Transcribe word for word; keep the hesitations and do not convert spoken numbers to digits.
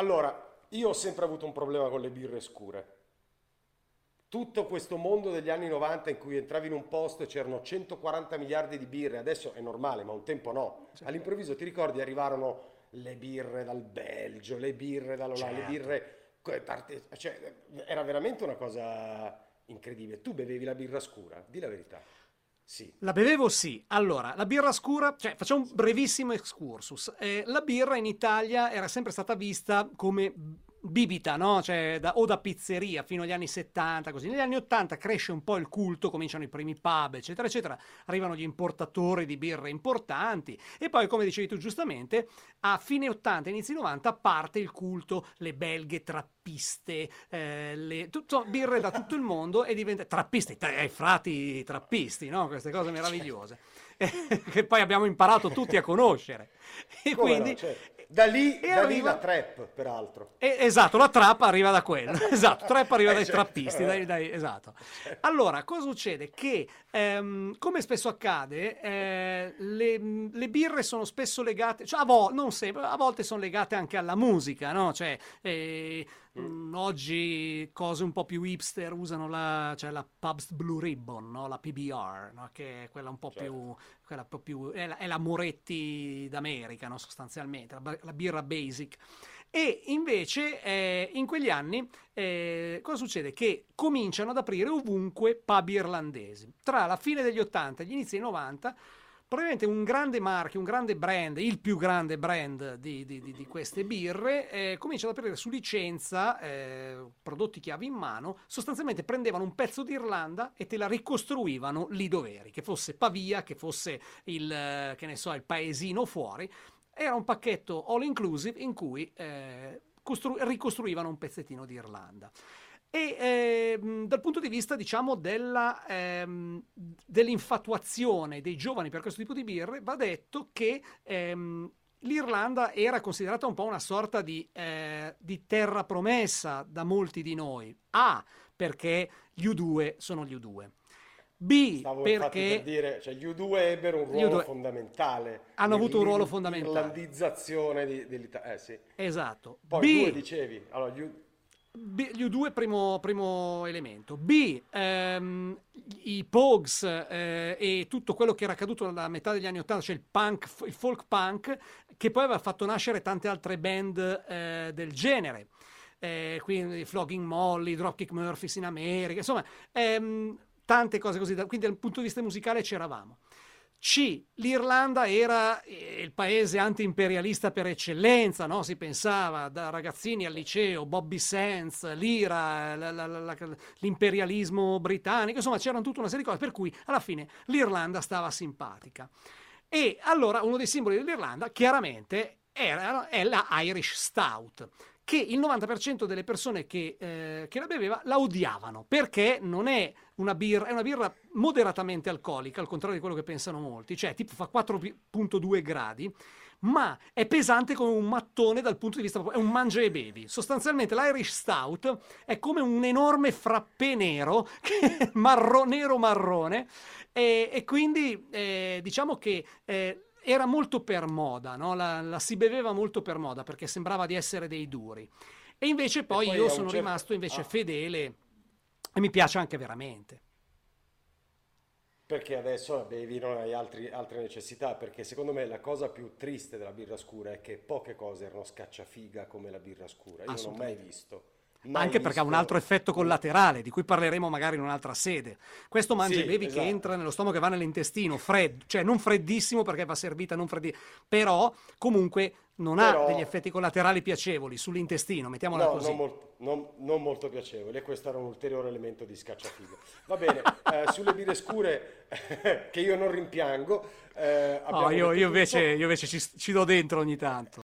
Allora, io ho sempre avuto un problema con le birre scure. Tutto questo mondo degli anni novanta in cui entravi in un posto e c'erano centoquaranta miliardi di birre, adesso è normale, ma un tempo no. All'improvviso, ti ricordi, arrivarono le birre dal Belgio, le birre dall'Olanda, certo. le birre... Cioè, era veramente una cosa incredibile. Tu bevevi la birra scura, di la verità. Sì. La bevevo, sì. Allora, la birra scura, cioè facciamo un brevissimo excursus. Eh, la birra in Italia era sempre stata vista come bibita, no? Cioè, da, o da pizzeria fino agli anni settanta, così. Negli anni ottanta cresce un po' il culto, cominciano i primi pub, eccetera, eccetera. Arrivano gli importatori di birre importanti e poi, come dicevi tu giustamente, a fine ottanta, inizi novanta parte il culto, le belghe trattine. Trappiste, eh, le... tutto, birre da tutto il mondo e diventa trappiste, tra... frati trappisti, no? Queste cose meravigliose, certo. che poi abbiamo imparato tutti a conoscere. E Come quindi no, certo. da, lì, e da arriva... lì la trap, peraltro. Eh, esatto, la trap arriva da quello, esatto, trap arriva eh, dai certo. trappisti, dai, dai, esatto. Certo. Allora, cosa succede? Che, ehm, come spesso accade, eh, le, le birre sono spesso legate, cioè a, vo- non sempre, a volte sono legate anche alla musica, no? Cioè... Eh, Mm. oggi cose un po' più hipster usano la, cioè la Pabst Blue Ribbon, no? La P B R, no? Che è quella un po' certo. più, quella un po' più è, la, è la Moretti d'America, no? Sostanzialmente, la, la birra basic. E invece eh, in quegli anni eh, cosa succede? Che cominciano ad aprire ovunque pub irlandesi. Tra la fine degli ottanta e gli inizi dei novanta, probabilmente un grande marchio, un grande brand, il più grande brand di, di, di, di queste birre, eh, comincia ad aprire su licenza eh, prodotti chiave in mano. Sostanzialmente prendevano un pezzo d'Irlanda e te la ricostruivano lì dov'eri, che fosse Pavia, che fosse il, che ne so, il paesino fuori. Era un pacchetto all inclusive in cui eh, costru- ricostruivano un pezzettino d'Irlanda. E ehm, dal punto di vista, diciamo, della, ehm, dell'infatuazione dei giovani per questo tipo di birre, va detto che ehm, l'Irlanda era considerata un po' una sorta di, eh, di terra promessa da molti di noi. A, perché gli U due sono gli U due. B, Stavo perché per dire, cioè, gli U due ebbero un ruolo fondamentale. Hanno avuto un ruolo fondamentale. L'irlandizzazione di, dell'Italia. Eh, sì. Esatto. Poi B, due dicevi. Allora, gli U due... B, gli U due primo, primo elemento. B, ehm, i Pogues eh, e tutto quello che era accaduto alla metà degli anni ottanta, cioè il punk, il folk punk, che poi aveva fatto nascere tante altre band eh, del genere, eh, quindi Flogging Molly, Dropkick Murphys in America, insomma ehm, tante cose così, quindi dal punto di vista musicale c'eravamo. C, l'Irlanda era il paese anti-imperialista per eccellenza, no? Si pensava da ragazzini al liceo, Bobby Sands, l'Ira, la, la, la, l'imperialismo britannico, insomma c'erano tutta una serie di cose per cui alla fine l'Irlanda stava simpatica. E allora uno dei simboli dell'Irlanda chiaramente era, è la Irish Stout, che il novanta per cento delle persone che, eh, che la beveva la odiavano, perché non è una birra, è una birra moderatamente alcolica, al contrario di quello che pensano molti, cioè tipo fa quattro virgola due gradi, ma è pesante come un mattone dal punto di vista, è un mangia e bevi. Sostanzialmente l'Irish Stout è come un enorme frappè nero, marro, nero marrone, e, e quindi eh, diciamo che... Eh, era molto per moda, no? la, la si beveva molto per moda perché sembrava di essere dei duri. E invece poi, e poi io sono certo... rimasto invece ah. fedele e mi piace anche veramente. Perché adesso bevi, non hai altri, altre necessità, perché secondo me la cosa più triste della birra scura è che poche cose erano scacciafiga come la birra scura. Io non l'ho mai visto. Mai anche visto. Perché ha un altro effetto collaterale di cui parleremo magari in un'altra sede. Questo mangia e bevi, sì, esatto. che entra nello stomaco e va nell'intestino freddo, cioè non freddissimo perché va servita non freddissimo, però comunque non però... ha degli effetti collaterali piacevoli sull'intestino, mettiamola no, così non, mol- non, non molto piacevoli, e questo era un ulteriore elemento di scacciafiga. Va bene, eh, sulle birre scure che io non rimpiango eh, no, io, io, invece, io invece ci, ci do dentro ogni tanto.